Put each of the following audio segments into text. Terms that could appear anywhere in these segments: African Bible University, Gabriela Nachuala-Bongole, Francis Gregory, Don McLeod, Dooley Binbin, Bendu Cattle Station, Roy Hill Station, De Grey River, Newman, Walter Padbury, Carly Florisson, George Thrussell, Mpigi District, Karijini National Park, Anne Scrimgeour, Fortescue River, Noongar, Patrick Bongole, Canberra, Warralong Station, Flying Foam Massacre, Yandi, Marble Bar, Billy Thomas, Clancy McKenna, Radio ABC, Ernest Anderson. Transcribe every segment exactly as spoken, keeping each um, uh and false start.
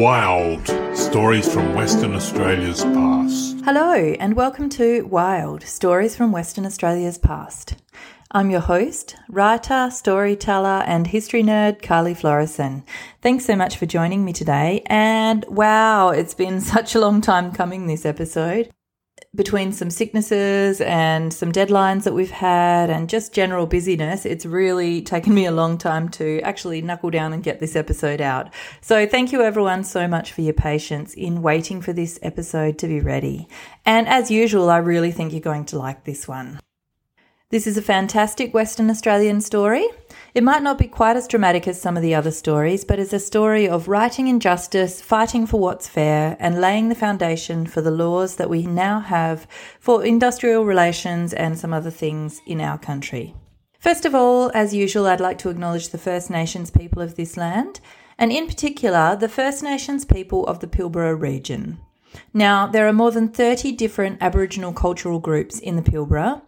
Wild, stories from Western Australia's past. Hello and welcome to Wild, stories from Western Australia's past. I'm your host, writer, storyteller and history nerd, Carly Florisson. Thanks so much for joining me today, and wow, it's been such a long time coming, this episode. Between some sicknesses and some deadlines that we've had and just general busyness, it's really taken me a long time to actually knuckle down and get this episode out. So thank you everyone so much for your patience in waiting for this episode to be ready. And as usual, I really think you're going to like this one. This is a fantastic Western Australian story. It might not be quite as dramatic as some of the other stories, but it's a story of righting injustice, fighting for what's fair, and laying the foundation for the laws that we now have for industrial relations and some other things in our country. First of all, as usual, I'd like to acknowledge the First Nations people of this land, and in particular, the First Nations people of the Pilbara region. Now, there are more than thirty different Aboriginal cultural groups in the Pilbara,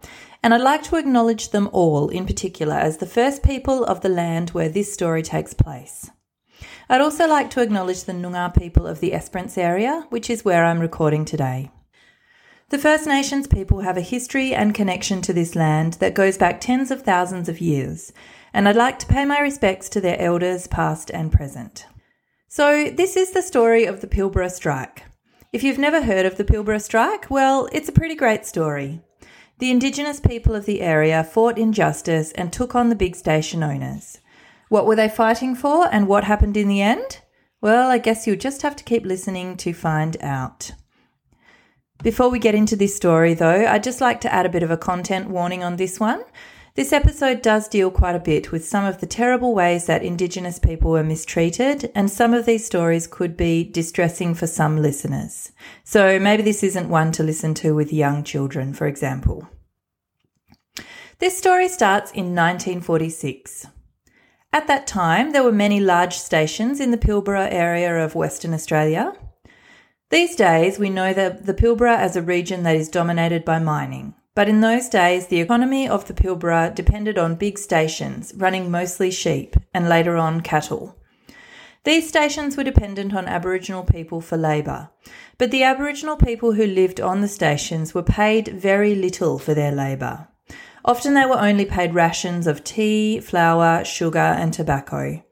and I'd like to acknowledge them all in particular as the first people of the land where this story takes place. I'd also like to acknowledge the Noongar people of the Esperance area, which is where I'm recording today. The First Nations people have a history and connection to this land that goes back tens of thousands of years, and I'd like to pay my respects to their elders past and present. So this is the story of the Pilbara Strike. If you've never heard of the Pilbara Strike, well, it's a pretty great story. The Indigenous people of the area fought injustice and took on the big station owners. What were they fighting for and what happened in the end? Well, I guess you'll just have to keep listening to find out. Before we get into this story, though, I'd just like to add a bit of a content warning on this one. This episode does deal quite a bit with some of the terrible ways that Indigenous people were mistreated, and some of these stories could be distressing for some listeners. So maybe this isn't one to listen to with young children, for example. This story starts in nineteen forty-six. At that time, there were many large stations in the Pilbara area of Western Australia. These days, we know that the Pilbara as a region that is dominated by mining. But in those days, the economy of the Pilbara depended on big stations, running mostly sheep and later on cattle. These stations were dependent on Aboriginal people for labour, but the Aboriginal people who lived on the stations were paid very little for their labour. Often they were only paid rations of tea, flour, sugar and tobacco.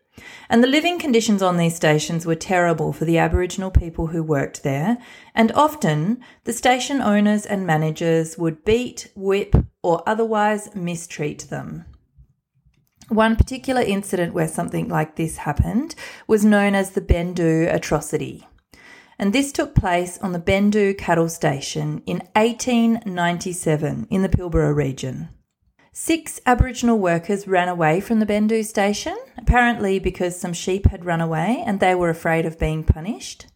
And the living conditions on these stations were terrible for the Aboriginal people who worked there, and often the station owners and managers would beat, whip or otherwise mistreat them. One particular incident where something like this happened was known as the Bendu Atrocity, and this took place on the Bendu Cattle Station in eighteen ninety-seven in the Pilbara region. Six Aboriginal workers ran away from the Bendu station, apparently because some sheep had run away and they were afraid of being punished.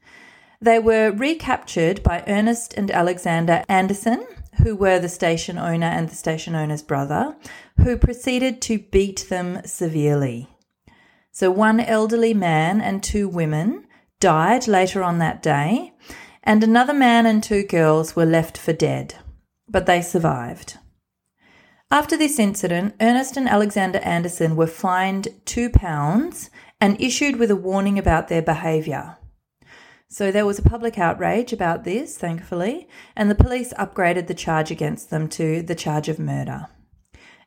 They were recaptured by Ernest and Alexander Anderson, who were the station owner and the station owner's brother, who proceeded to beat them severely. So one elderly man and two women died later on that day, and another man and two girls were left for dead, but they survived. After this incident, Ernest and Alexander Anderson were fined two pounds and issued with a warning about their behaviour. So there was a public outrage about this, thankfully, and the police upgraded the charge against them to the charge of murder.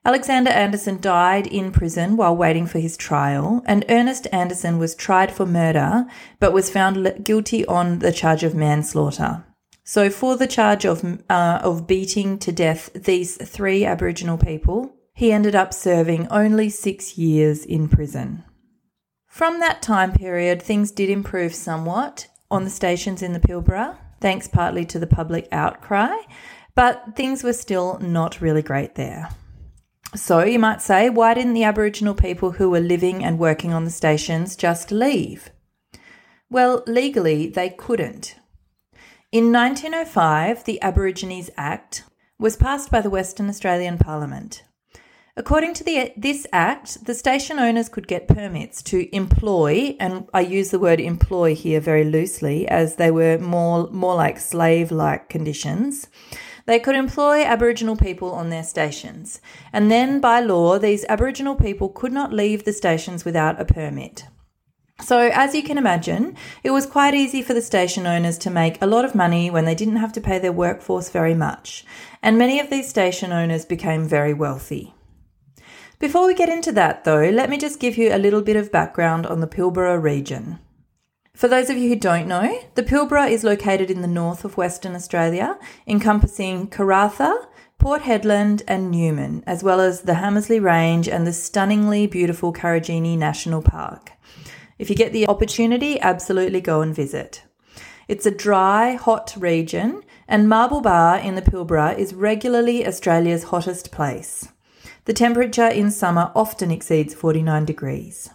Alexander Anderson died in prison while waiting for his trial, and Ernest Anderson was tried for murder but was found guilty on the charge of manslaughter. So for the charge of uh, of beating to death these three Aboriginal people, he ended up serving only six years in prison. From that time period, things did improve somewhat on the stations in the Pilbara, thanks partly to the public outcry, but things were still not really great there. So you might say, why didn't the Aboriginal people who were living and working on the stations just leave? Well, legally they couldn't. In nineteen oh five, the Aborigines Act was passed by the Western Australian Parliament. According to the, this Act, the station owners could get permits to employ, and I use the word employ here very loosely as they were more, more like slave-like conditions. They could employ Aboriginal people on their stations, and then by law, these Aboriginal people could not leave the stations without a permit. So as you can imagine, it was quite easy for the station owners to make a lot of money when they didn't have to pay their workforce very much, and many of these station owners became very wealthy. Before we get into that though, let me just give you a little bit of background on the Pilbara region. For those of you who don't know, the Pilbara is located in the north of Western Australia, encompassing Karratha, Port Hedland and Newman, as well as the Hamersley Range and the stunningly beautiful Karijini National Park. If you get the opportunity, absolutely go and visit. It's a dry, hot region, and Marble Bar in the Pilbara is regularly Australia's hottest place. The temperature in summer often exceeds forty-nine degrees.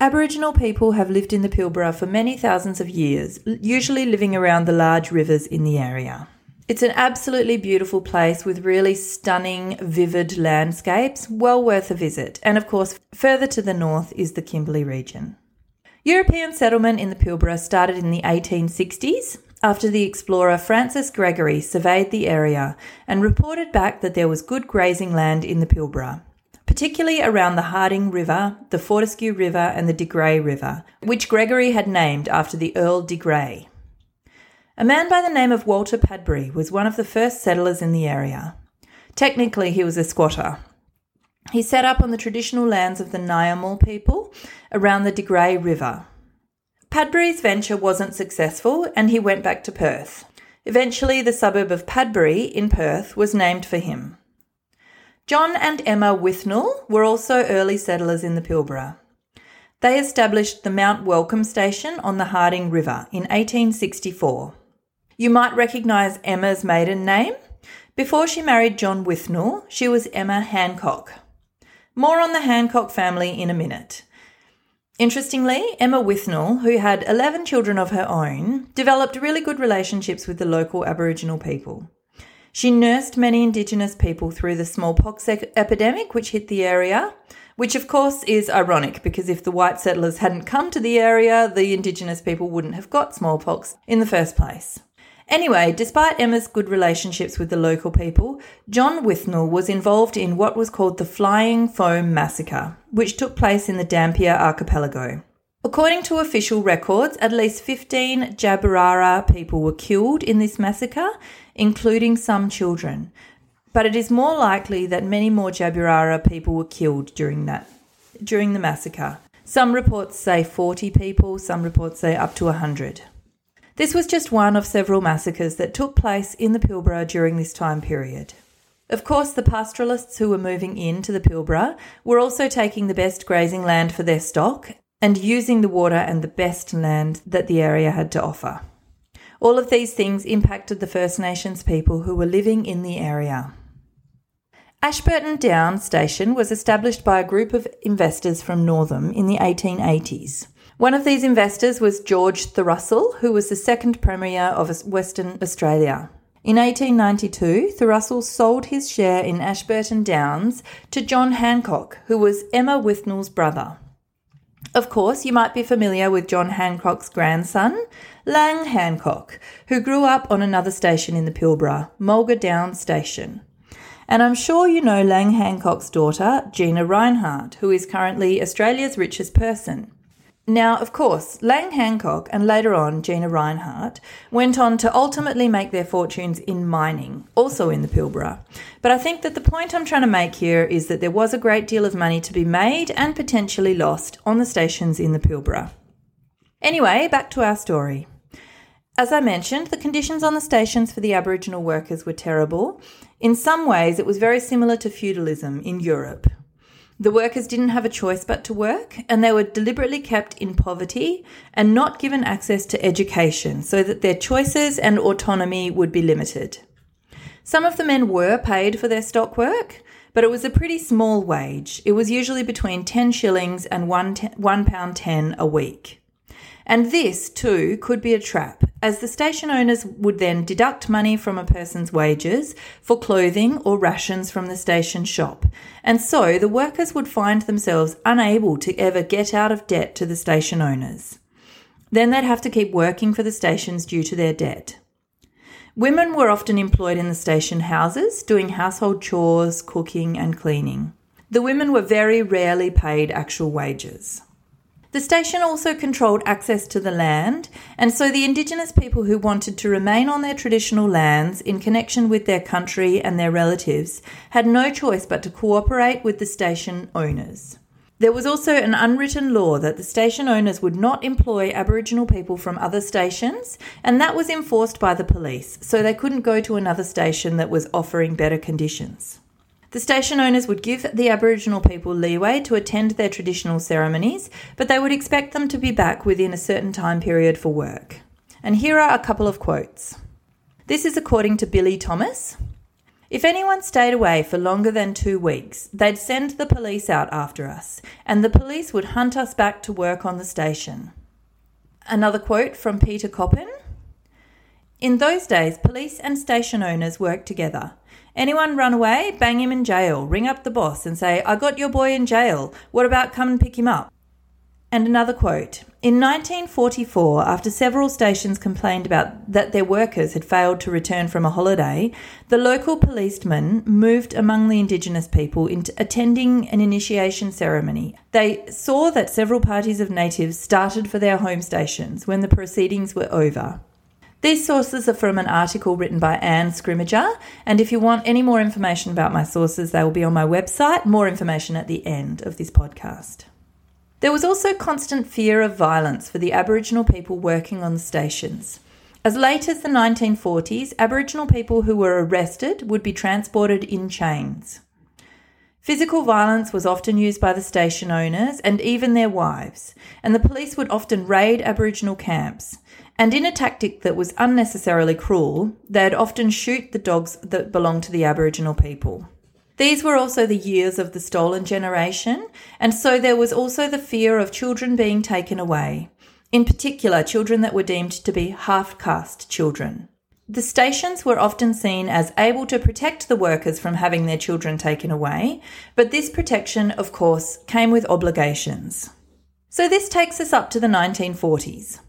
Aboriginal people have lived in the Pilbara for many thousands of years, usually living around the large rivers in the area. It's an absolutely beautiful place with really stunning, vivid landscapes, well worth a visit. And of course, further to the north is the Kimberley region. European settlement in the Pilbara started in the eighteen sixties after the explorer Francis Gregory surveyed the area and reported back that there was good grazing land in the Pilbara, particularly around the Harding River, the Fortescue River and the De Grey River, which Gregory had named after the Earl De Grey. A man by the name of Walter Padbury was one of the first settlers in the area. Technically, he was a squatter. He set up on the traditional lands of the Nyamal people around the De Grey River. Padbury's venture wasn't successful and he went back to Perth. Eventually, the suburb of Padbury in Perth was named for him. John and Emma Withnell were also early settlers in the Pilbara. They established the Mount Welcome Station on the Harding River in eighteen sixty-four. You might recognise Emma's maiden name. Before she married John Withnell, she was Emma Hancock. More on the Hancock family in a minute. Interestingly, Emma Withnell, who had eleven children of her own, developed really good relationships with the local Aboriginal people. She nursed many Indigenous people through the smallpox epidemic which hit the area, which of course is ironic because if the white settlers hadn't come to the area, the Indigenous people wouldn't have got smallpox in the first place. Anyway, despite Emma's good relationships with the local people, John Withnell was involved in what was called the Flying Foam Massacre, which took place in the Dampier archipelago. According to official records, at least fifteen Jabirara people were killed in this massacre, including some children. But it is more likely that many more Jabirara people were killed during that, during the massacre. Some reports say forty people, some reports say up to one hundred. This was just one of several massacres that took place in the Pilbara during this time period. Of course, the pastoralists who were moving in to the Pilbara were also taking the best grazing land for their stock and using the water and the best land that the area had to offer. All of these things impacted the First Nations people who were living in the area. Ashburton Down Station was established by a group of investors from Northam in the eighteen eighties. One of these investors was George Thrussell, who was the second Premier of Western Australia. In eighteen ninety-two, Thrussell sold his share in Ashburton Downs to John Hancock, who was Emma Withnell's brother. Of course, you might be familiar with John Hancock's grandson, Lang Hancock, who grew up on another station in the Pilbara, Mulga Downs Station. And I'm sure you know Lang Hancock's daughter, Gina Rinehart, who is currently Australia's richest person. Now, of course, Lang Hancock and later on Gina Rinehart went on to ultimately make their fortunes in mining, also in the Pilbara. But I think that the point I'm trying to make here is that there was a great deal of money to be made and potentially lost on the stations in the Pilbara. Anyway, back to our story. As I mentioned, the conditions on the stations for the Aboriginal workers were terrible. In some ways, it was very similar to feudalism in Europe. The workers didn't have a choice but to work, and they were deliberately kept in poverty and not given access to education so that their choices and autonomy would be limited. Some of the men were paid for their stock work, but it was a pretty small wage. It was usually between ten shillings and one pound ten a week. And this, too, could be a trap, as the station owners would then deduct money from a person's wages for clothing or rations from the station shop, and so the workers would find themselves unable to ever get out of debt to the station owners. Then they'd have to keep working for the stations due to their debt. Women were often employed in the station houses, doing household chores, cooking and cleaning. The women were very rarely paid actual wages. The station also controlled access to the land, and so the Indigenous people who wanted to remain on their traditional lands in connection with their country and their relatives had no choice but to cooperate with the station owners. There was also an unwritten law that the station owners would not employ Aboriginal people from other stations, and that was enforced by the police, so they couldn't go to another station that was offering better conditions. The station owners would give the Aboriginal people leeway to attend their traditional ceremonies, but they would expect them to be back within a certain time period for work. And here are a couple of quotes. This is according to Billy Thomas. "If anyone stayed away for longer than two weeks, they'd send the police out after us, and the police would hunt us back to work on the station." Another quote from Peter Coppin. "In those days, police and station owners worked together. Anyone run away, bang him in jail, ring up the boss and say, 'I got your boy in jail, what about come and pick him up?'" And another quote. "In nineteen forty-four, after several stations complained about that their workers had failed to return from a holiday, the local policemen moved among the Indigenous people into attending an initiation ceremony. They saw that several parties of natives started for their home stations when the proceedings were over." These sources are from an article written by Anne Scrimgeour, and if you want any more information about my sources, they will be on my website. More information at the end of this podcast. There was also constant fear of violence for the Aboriginal people working on the stations. As late as the nineteen forties, Aboriginal people who were arrested would be transported in chains. Physical violence was often used by the station owners and even their wives, and the police would often raid Aboriginal camps. And in a tactic that was unnecessarily cruel, they'd often shoot the dogs that belonged to the Aboriginal people. These were also the years of the stolen generation, and so there was also the fear of children being taken away, in particular children that were deemed to be half-caste children. The stations were often seen as able to protect the workers from having their children taken away, but this protection, of course, came with obligations. So this takes us up to the nineteen forties.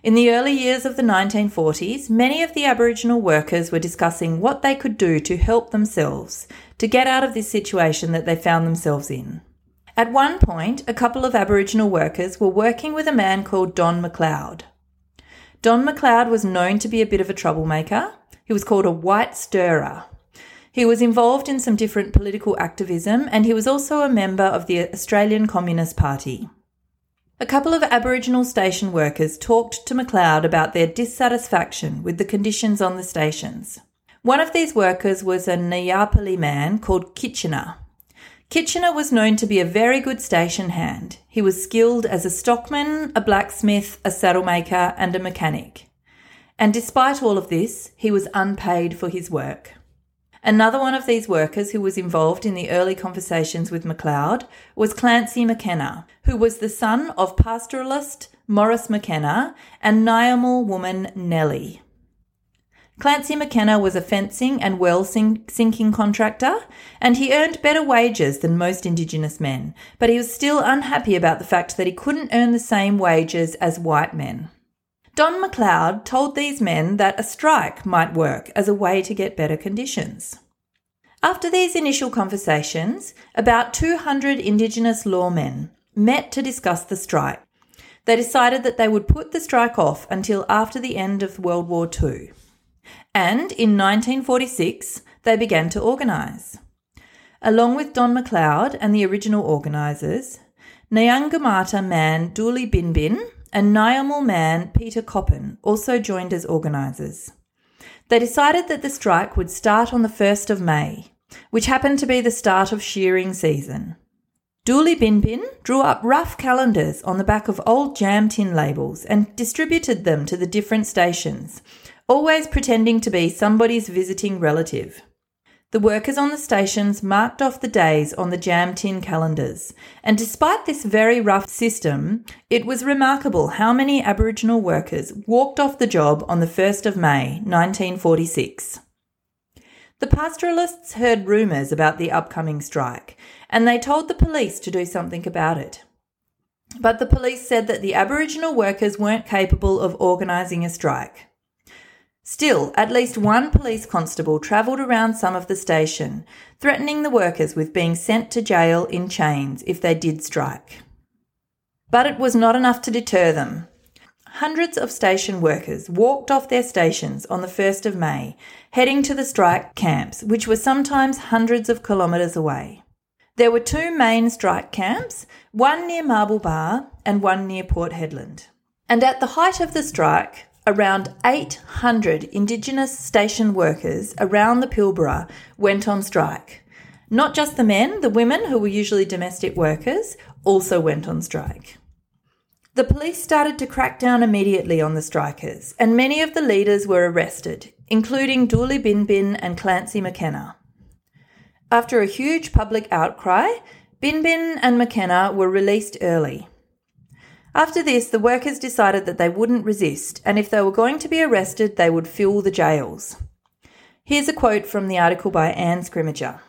In the early years of the nineteen forties, many of the Aboriginal workers were discussing what they could do to help themselves, to get out of this situation that they found themselves in. At one point, a couple of Aboriginal workers were working with a man called Don McLeod. Don McLeod was known to be a bit of a troublemaker. He was called a white stirrer. He was involved in some different political activism, and he was also a member of the Australian Communist Party. A couple of Aboriginal station workers talked to McLeod about their dissatisfaction with the conditions on the stations. One of these workers was a Nyapali man called Kitchener. Kitchener was known to be a very good station hand. He was skilled as a stockman, a blacksmith, a saddlemaker and a mechanic. And despite all of this, he was unpaid for his work. Another one of these workers who was involved in the early conversations with McLeod was Clancy McKenna, who was the son of pastoralist Maurice McKenna and Nyamal woman Nellie. Clancy McKenna was a fencing and well sinking contractor, and he earned better wages than most Indigenous men, but he was still unhappy about the fact that he couldn't earn the same wages as white men. Don McLeod told these men that a strike might work as a way to get better conditions. After these initial conversations, about two hundred Indigenous lawmen met to discuss the strike. They decided that they would put the strike off until after the end of World War Two. And in nineteen forty-six, they began to organise. Along with Don McLeod and the original organisers, Nyangamata man Dooley Binbin and Nyamal man Peter Coppin also joined as organisers. They decided that the strike would start on the first of May, which happened to be the start of shearing season. Dooley Binbin drew up rough calendars on the back of old jam tin labels and distributed them to the different stations, always pretending to be somebody's visiting relative. The workers on the stations marked off the days on the jam tin calendars, and despite this very rough system, it was remarkable how many Aboriginal workers walked off the job on the first of May nineteen forty-six. The pastoralists heard rumours about the upcoming strike, and they told the police to do something about it. But the police said that the Aboriginal workers weren't capable of organising a strike. Still, at least one police constable travelled around some of the station, threatening the workers with being sent to jail in chains if they did strike. But it was not enough to deter them. Hundreds of station workers walked off their stations on the first of May, heading to the strike camps, which were sometimes hundreds of kilometres away. There were two main strike camps, one near Marble Bar and one near Port Hedland. And at the height of the strike, around eight hundred Indigenous station workers around the Pilbara went on strike. Not just the men, the women, who were usually domestic workers, also went on strike. The police started to crack down immediately on the strikers, and many of the leaders were arrested, including Dooley Binbin and Clancy McKenna. After a huge public outcry, Binbin and McKenna were released early. After this, the workers decided that they wouldn't resist, and if they were going to be arrested, they would fill the jails. Here's a quote from the article by Anne Scrimgeour.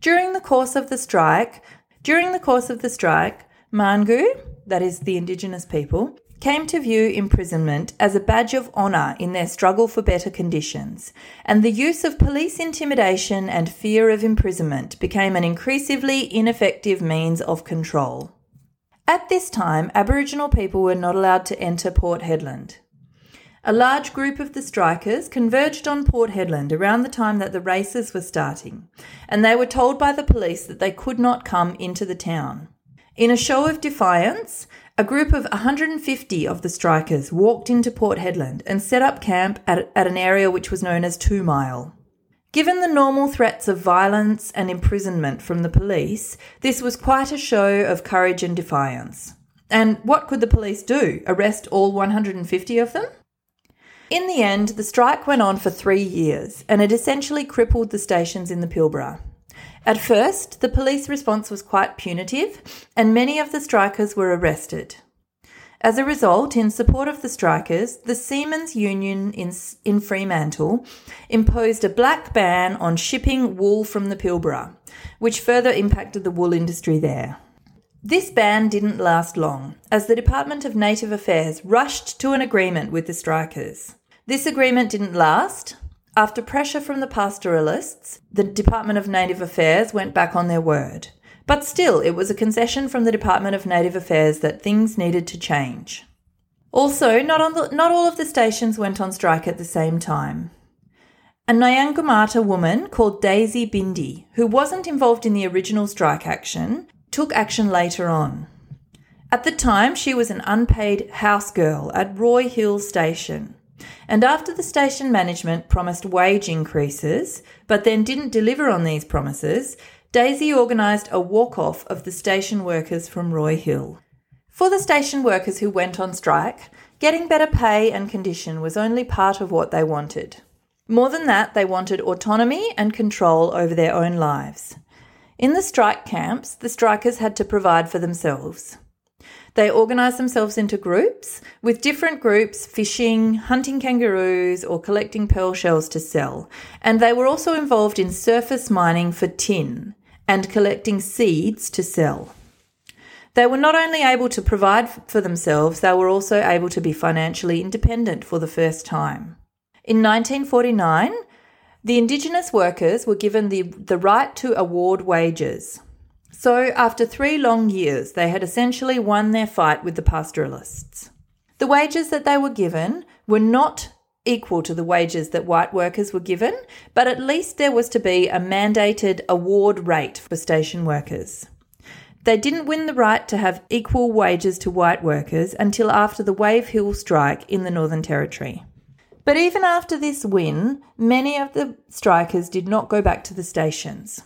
During the course of the strike, during the course of the strike, Mangu, that is the Indigenous people, came to view imprisonment as a badge of honour in their struggle for better conditions, and the use of police intimidation and fear of imprisonment became an increasingly ineffective means of control. At this time, Aboriginal people were not allowed to enter Port Hedland. A large group of the strikers converged on Port Hedland around the time that the races were starting, and they were told by the police that they could not come into the town. In a show of defiance, a group of one hundred fifty of the strikers walked into Port Hedland and set up camp at, at an area which was known as Two Mile. Given the normal threats of violence and imprisonment from the police, this was quite a show of courage and defiance. And what could the police do? Arrest all one hundred fifty of them? In the end, the strike went on for three years, and it essentially crippled the stations in the Pilbara. At first, the police response was quite punitive, and many of the strikers were arrested. As a result, in support of the strikers, the Seamen's Union in, in Fremantle imposed a black ban on shipping wool from the Pilbara, which further impacted the wool industry there. This ban didn't last long, as the Department of Native Affairs rushed to an agreement with the strikers. This agreement didn't last. After pressure from the pastoralists, the Department of Native Affairs went back on their word. But still, it was a concession from the Department of Native Affairs that things needed to change. Also, not, on the, not all of the stations went on strike at the same time. A Nyangamata woman called Daisy Bindi, who wasn't involved in the original strike action, took action later on. At the time, she was an unpaid house girl at Roy Hill Station. And after the station management promised wage increases, but then didn't deliver on these promises, Daisy organised a walk-off of the station workers from Roy Hill. For the station workers who went on strike, getting better pay and condition was only part of what they wanted. More than that, they wanted autonomy and control over their own lives. In the strike camps, the strikers had to provide for themselves. They organised themselves into groups, with different groups fishing, hunting kangaroos or collecting pearl shells to sell. And they were also involved in surface mining for tin and collecting seeds to sell. They were not only able to provide for themselves, they were also able to be financially independent for the first time. In nineteen forty-nine, the Indigenous workers were given the, the right to award wages. So after three long years, they had essentially won their fight with the pastoralists. The wages that they were given were not equal to the wages that white workers were given, but at least there was to be a mandated award rate for station workers. They didn't win the right to have equal wages to white workers until after the Wave Hill strike in the Northern Territory. But even after this win, many of the strikers did not go back to the stations.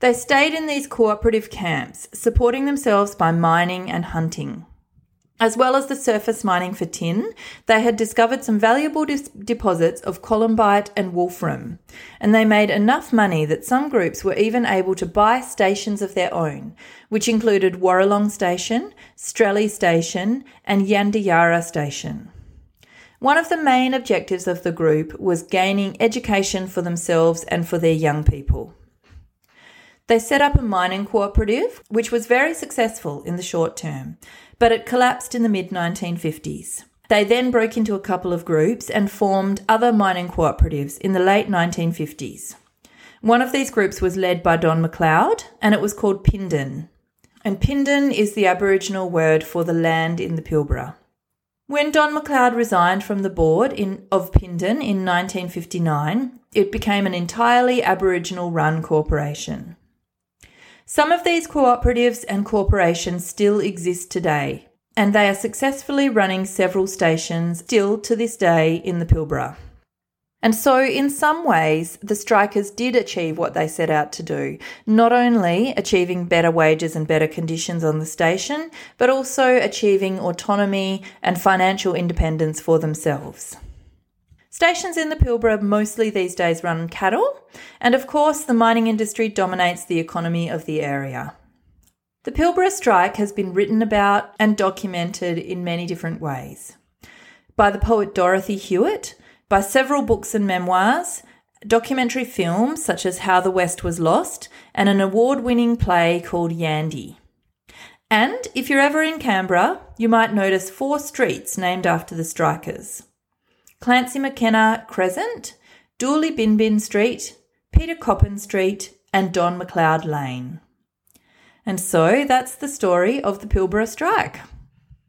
They stayed in these cooperative camps, supporting themselves by mining and hunting. As well as the surface mining for tin, they had discovered some valuable dis- deposits of columbite and wolfram, and they made enough money that some groups were even able to buy stations of their own, which included Warralong Station, Strelly Station and Yandiyara Station. One of the main objectives of the group was gaining education for themselves and for their young people. They set up a mining cooperative, which was very successful in the short term, but it collapsed in the mid nineteen fifties. They then broke into a couple of groups and formed other mining cooperatives in the late nineteen fifties. One of these groups was led by Don MacLeod, and it was called Pindon. and Pindon is the Aboriginal word for the land in the Pilbara. When Don MacLeod resigned from the board in, of Pindon in nineteen fifty-nine, it became an entirely Aboriginal-run corporation. Some of these cooperatives and corporations still exist today, and they are successfully running several stations still to this day in the Pilbara. And so in some ways, the strikers did achieve what they set out to do, not only achieving better wages and better conditions on the station, but also achieving autonomy and financial independence for themselves. Stations in the Pilbara mostly these days run cattle, and of course the mining industry dominates the economy of the area. The Pilbara strike has been written about and documented in many different ways. By the poet Dorothy Hewitt, by several books and memoirs, documentary films such as How the West Was Lost, and an award-winning play called Yandi. And if you're ever in Canberra, you might notice four streets named after the strikers. Clancy McKenna Crescent, Dooley Binbin Street, Peter Coppin Street and Don MacLeod Lane. And so that's the story of the Pilbara strike.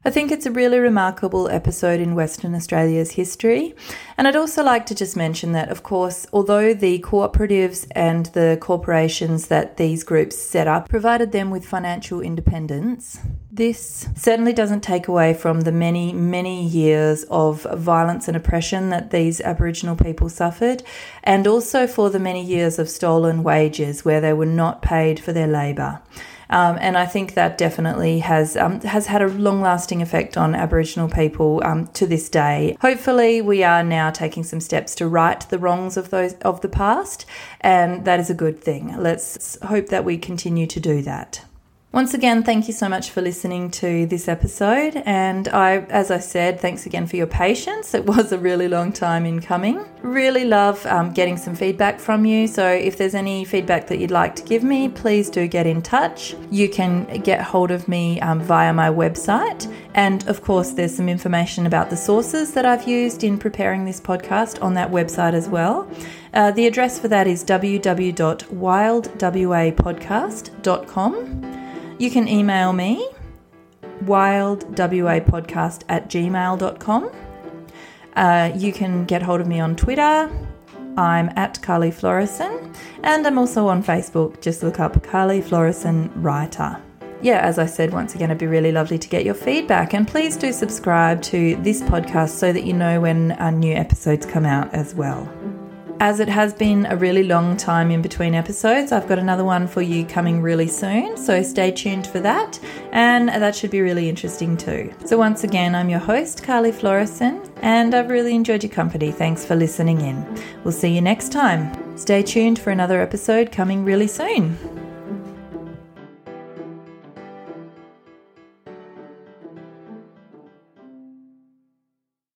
I think it's a really remarkable episode in Western Australia's history, and I'd also like to just mention that, of course, although the cooperatives and the corporations that these groups set up provided them with financial independence, this certainly doesn't take away from the many, many years of violence and oppression that these Aboriginal people suffered, and also for the many years of stolen wages where they were not paid for their labour. Um, and I think that definitely has um, has had a long-lasting effect on Aboriginal people um, to this day. Hopefully we are now taking some steps to right the wrongs of those of the past, and that is a good thing. Let's hope that we continue to do that. Once again, thank you so much for listening to this episode, and I, as I said, thanks again for your patience. It was a really long time in coming. Really love um, getting some feedback from you, so if there's any feedback that you'd like to give me, please do get in touch. You can get hold of me um, via my website, and of course there's some information about the sources that I've used in preparing this podcast on that website as well. Uh, the address for that is w w w dot wild w a podcast dot com. You can email me, wild w a podcast at gmail dot com. Uh, you can get hold of me on Twitter. I'm at Carly Florisson, and I'm also on Facebook. Just look up Carly Florisson Writer. Yeah, as I said, once again, it'd be really lovely to get your feedback, and please do subscribe to this podcast so that you know when our new episodes come out as well. As it has been a really long time in between episodes, I've got another one for you coming really soon, so stay tuned for that, and that should be really interesting too. So once again, I'm your host, Carly Florisson, and I've really enjoyed your company. Thanks for listening in. We'll see you next time. Stay tuned for another episode coming really soon.